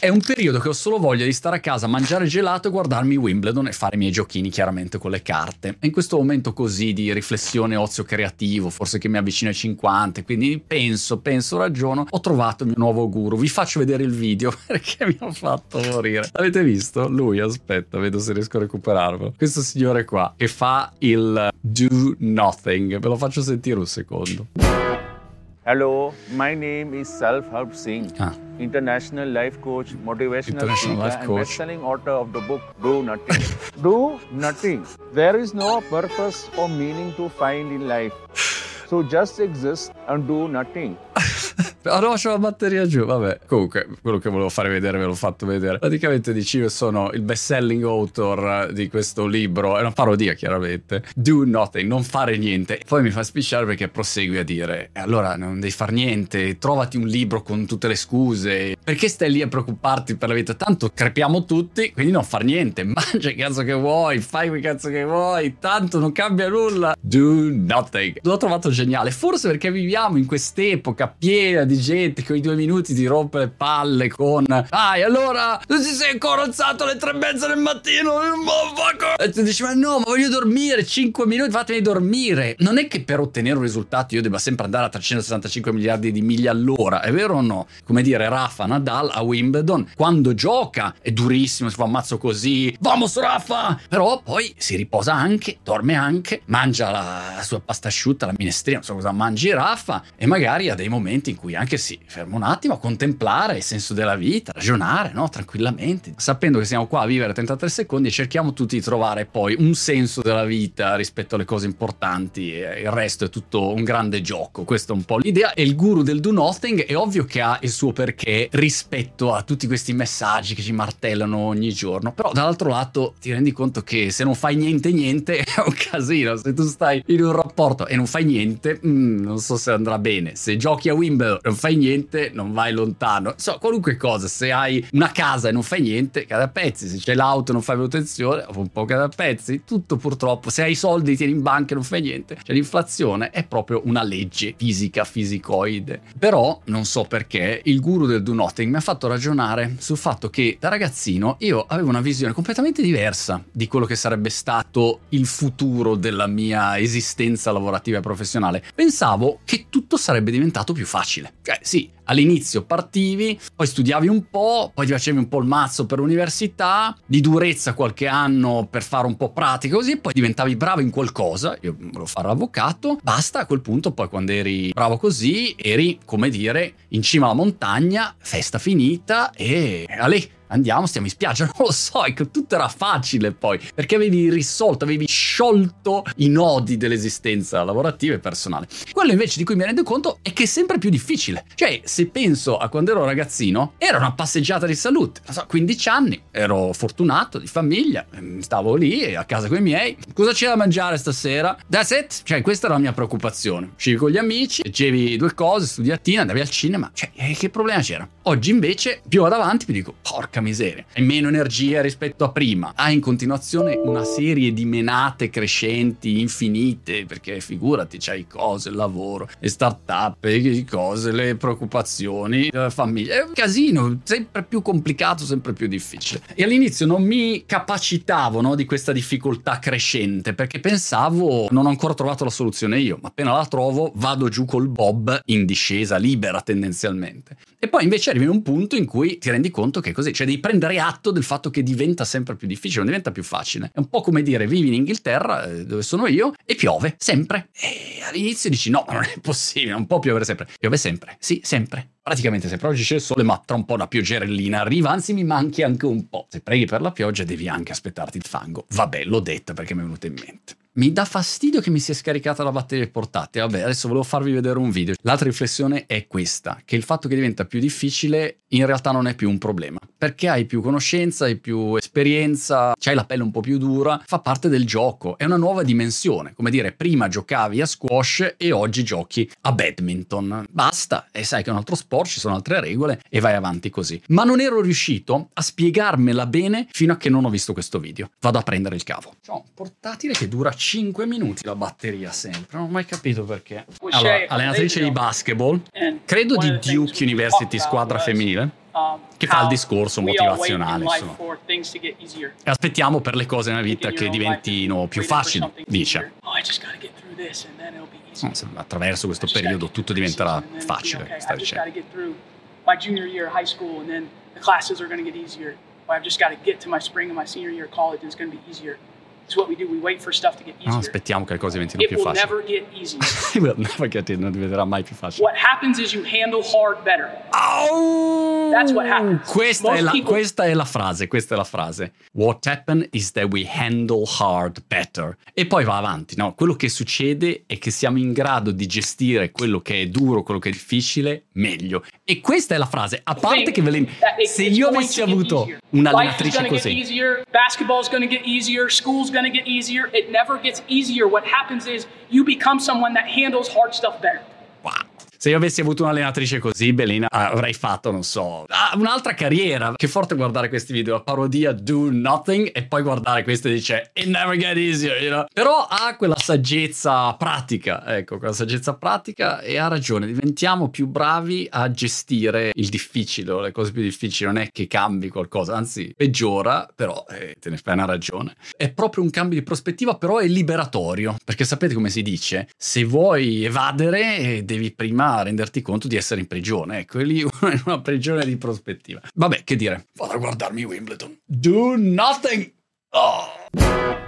È un periodo che ho solo voglia di stare a casa, mangiare gelato e guardarmi Wimbledon e fare i miei giochini chiaramente con le carte. E in questo momento così di riflessione, ozio creativo, forse che mi avvicino ai 50, quindi penso, ragiono, ho trovato il mio nuovo guru. Vi faccio vedere il video perché mi ha fatto morire. L'avete visto? Lui, aspetta, vedo se riesco a recuperarlo. Questo signore qua che fa il do nothing. Ve lo faccio sentire un secondo. Hello, my name is Self Harp Singh, international life coach, motivational speaker, and best-selling author of the book Do Nothing. Do nothing. There is no purpose or meaning to find in life. So just exist and do nothing. Allora c'ho la batteria giù, vabbè. Comunque, quello che volevo fare vedere ve l'ho fatto vedere. Praticamente dicevo, io sono il best selling author di questo libro. È una parodia, chiaramente. Do nothing, non fare niente. Poi mi fa spicciare perché prosegui a dire: allora non devi far niente, trovati un libro con tutte le scuse. Perché stai lì a preoccuparti per la vita? Tanto crepiamo tutti, quindi non far niente. Mangia il cazzo che vuoi, fai quel cazzo che vuoi, tanto non cambia nulla. Do nothing. L'ho trovato geniale, forse perché viviamo in quest'epoca piena di gente che i 2 minuti ti rompe le palle con e allora non ti sei ancora alzato alle 3:30 del mattino, e ti dici ma no, ma voglio dormire 5 minuti, fatemi dormire. Non è che per ottenere un risultato io debba sempre andare a 365 miliardi di miglia all'ora, è vero o no? Come dire, Rafa Nadal a Wimbledon quando gioca è durissimo, si fa un mazzo così, vamos Rafa, però poi si riposa anche, dorme anche, mangia la sua pasta asciutta, la minestrina, non so cosa mangi Rafa, e magari ha dei momenti in cui anche sì, fermo un attimo a contemplare il senso della vita, ragionare, no? Tranquillamente, sapendo che siamo qua a vivere 33 secondi e cerchiamo tutti di trovare poi un senso della vita rispetto alle cose importanti, e il resto è tutto un grande gioco. Questa è un po' l'idea. E il guru del do nothing è ovvio che ha il suo perché rispetto a tutti questi messaggi che ci martellano ogni giorno, però dall'altro lato ti rendi conto che se non fai niente è un casino. Se tu stai in un rapporto e non fai niente, non so se andrà bene. Se giochi a Wimbledon non fai niente, non vai lontano. So, qualunque cosa, se hai una casa e non fai niente, cade a pezzi. Se c'è l'auto e non fai manutenzione, un po' cade a pezzi. Tutto, purtroppo. Se hai soldi, tieni in banca e non fai niente. Cioè, l'inflazione è proprio una legge fisica, fisicoide. Però, non so perché, il guru del do nothing mi ha fatto ragionare sul fatto che da ragazzino io avevo una visione completamente diversa di quello che sarebbe stato il futuro della mia esistenza lavorativa e professionale. Pensavo che tutto sarebbe diventato più facile. Cioè, sì, all'inizio partivi, poi studiavi un po', poi ti facevi un po' il mazzo per l'università, di durezza qualche anno per fare un po' pratica così, poi diventavi bravo in qualcosa, io volevo fare l'avvocato, basta, a quel punto poi quando eri bravo così, eri, come dire, in cima alla montagna, festa finita e lì. Andiamo, stiamo in spiaggia, non lo so, è che tutto era facile poi, perché avevi risolto, avevi sciolto i nodi dell'esistenza lavorativa e personale. Quello invece di cui mi rendo conto è che è sempre più difficile. Cioè, se penso a quando ero ragazzino, era una passeggiata di salute, non so, 15 anni, ero fortunato, di famiglia, stavo lì a casa con i miei, cosa c'era da mangiare stasera? That's it, cioè questa era la mia preoccupazione. Uscivi con gli amici, leggevi 2 cose, studiatina, andavi al cinema, cioè che problema c'era? Oggi invece, più vado avanti, mi dico, porca miseria, hai meno energia rispetto a prima, hai in continuazione una serie di menate crescenti infinite, perché figurati, c'hai cose, il lavoro, le startup, le cose, le preoccupazioni, la famiglia, è un casino, sempre più complicato, sempre più difficile. E all'inizio non mi capacitavo, no, di questa difficoltà crescente, perché pensavo non ho ancora trovato la soluzione io, ma appena la trovo vado giù col bob in discesa libera tendenzialmente. E poi invece arrivi in un punto in cui ti rendi conto che è così, cioè devi prendere atto del fatto che diventa sempre più difficile, non diventa più facile. È un po' come dire, vivi in Inghilterra, dove sono io, e piove, sempre. E all'inizio dici, no, ma non è possibile, non può piovere sempre. Piove sempre, sì, sempre. Praticamente sempre, oggi c'è il sole ma tra un po' una pioggerellina arriva, anzi mi manchi anche un po'. Se preghi per la pioggia devi anche aspettarti il fango. Vabbè, l'ho detta perché mi è venuta in mente. Mi dà fastidio che mi sia scaricata la batteria portatile. Vabbè, adesso volevo farvi vedere un video. L'altra riflessione è questa, che il fatto che diventa più difficile in realtà non è più un problema, perché hai più conoscenza, hai più esperienza, c'hai la pelle un po' più dura, fa parte del gioco, è una nuova dimensione. Come dire, prima giocavi a squash e oggi giochi a badminton. Basta, e sai che è un altro sport, ci sono altre regole e vai avanti così. Ma non ero riuscito a spiegarmela bene fino a che non ho visto questo video. Vado a prendere il cavo. C'ho un portatile che dura 5 minuti la batteria sempre, non ho mai capito perché. Allora, allenatrice di basketball, credo di Duke University, squadra femminile. che fa il discorso motivazionale, insomma. E aspettiamo per le cose nella vita che diventino più facili, dice. Attraverso questo periodo tutto diventerà facile, sta dicendo. No, aspettiamo che le cose diventino più facili. Non diventerà mai più facile. Questa è la frase. What happened is that we handle hard better. E poi va avanti, no? Quello che succede è che siamo in grado di gestire quello che è duro, quello che è difficile, meglio. E questa è la frase. A parte che se io avessi avuto un'allenatrice così, basketball is going to get easier, school's going to get easier, it never gets easier. What happens is you become someone that handles hard stuff better. Wow. Se io avessi avuto un'allenatrice così, Belina, avrei fatto, non so, un'altra carriera. Che forte guardare questi video, la parodia Do Nothing, e poi guardare questo e dice It never get easier, you know? Però ha quella saggezza pratica, ecco, quella saggezza pratica, e ha ragione. Diventiamo più bravi a gestire il difficile, le cose più difficili. Non è che cambi qualcosa, anzi peggiora, però te ne fai una ragione. È proprio un cambio di prospettiva, però è liberatorio, perché sapete come si dice? Se vuoi evadere devi prima a renderti conto di essere in prigione, ecco, lì in una prigione di prospettiva. Vabbè, che dire, vado a guardarmi Wimbledon. Do Nothing! Oh.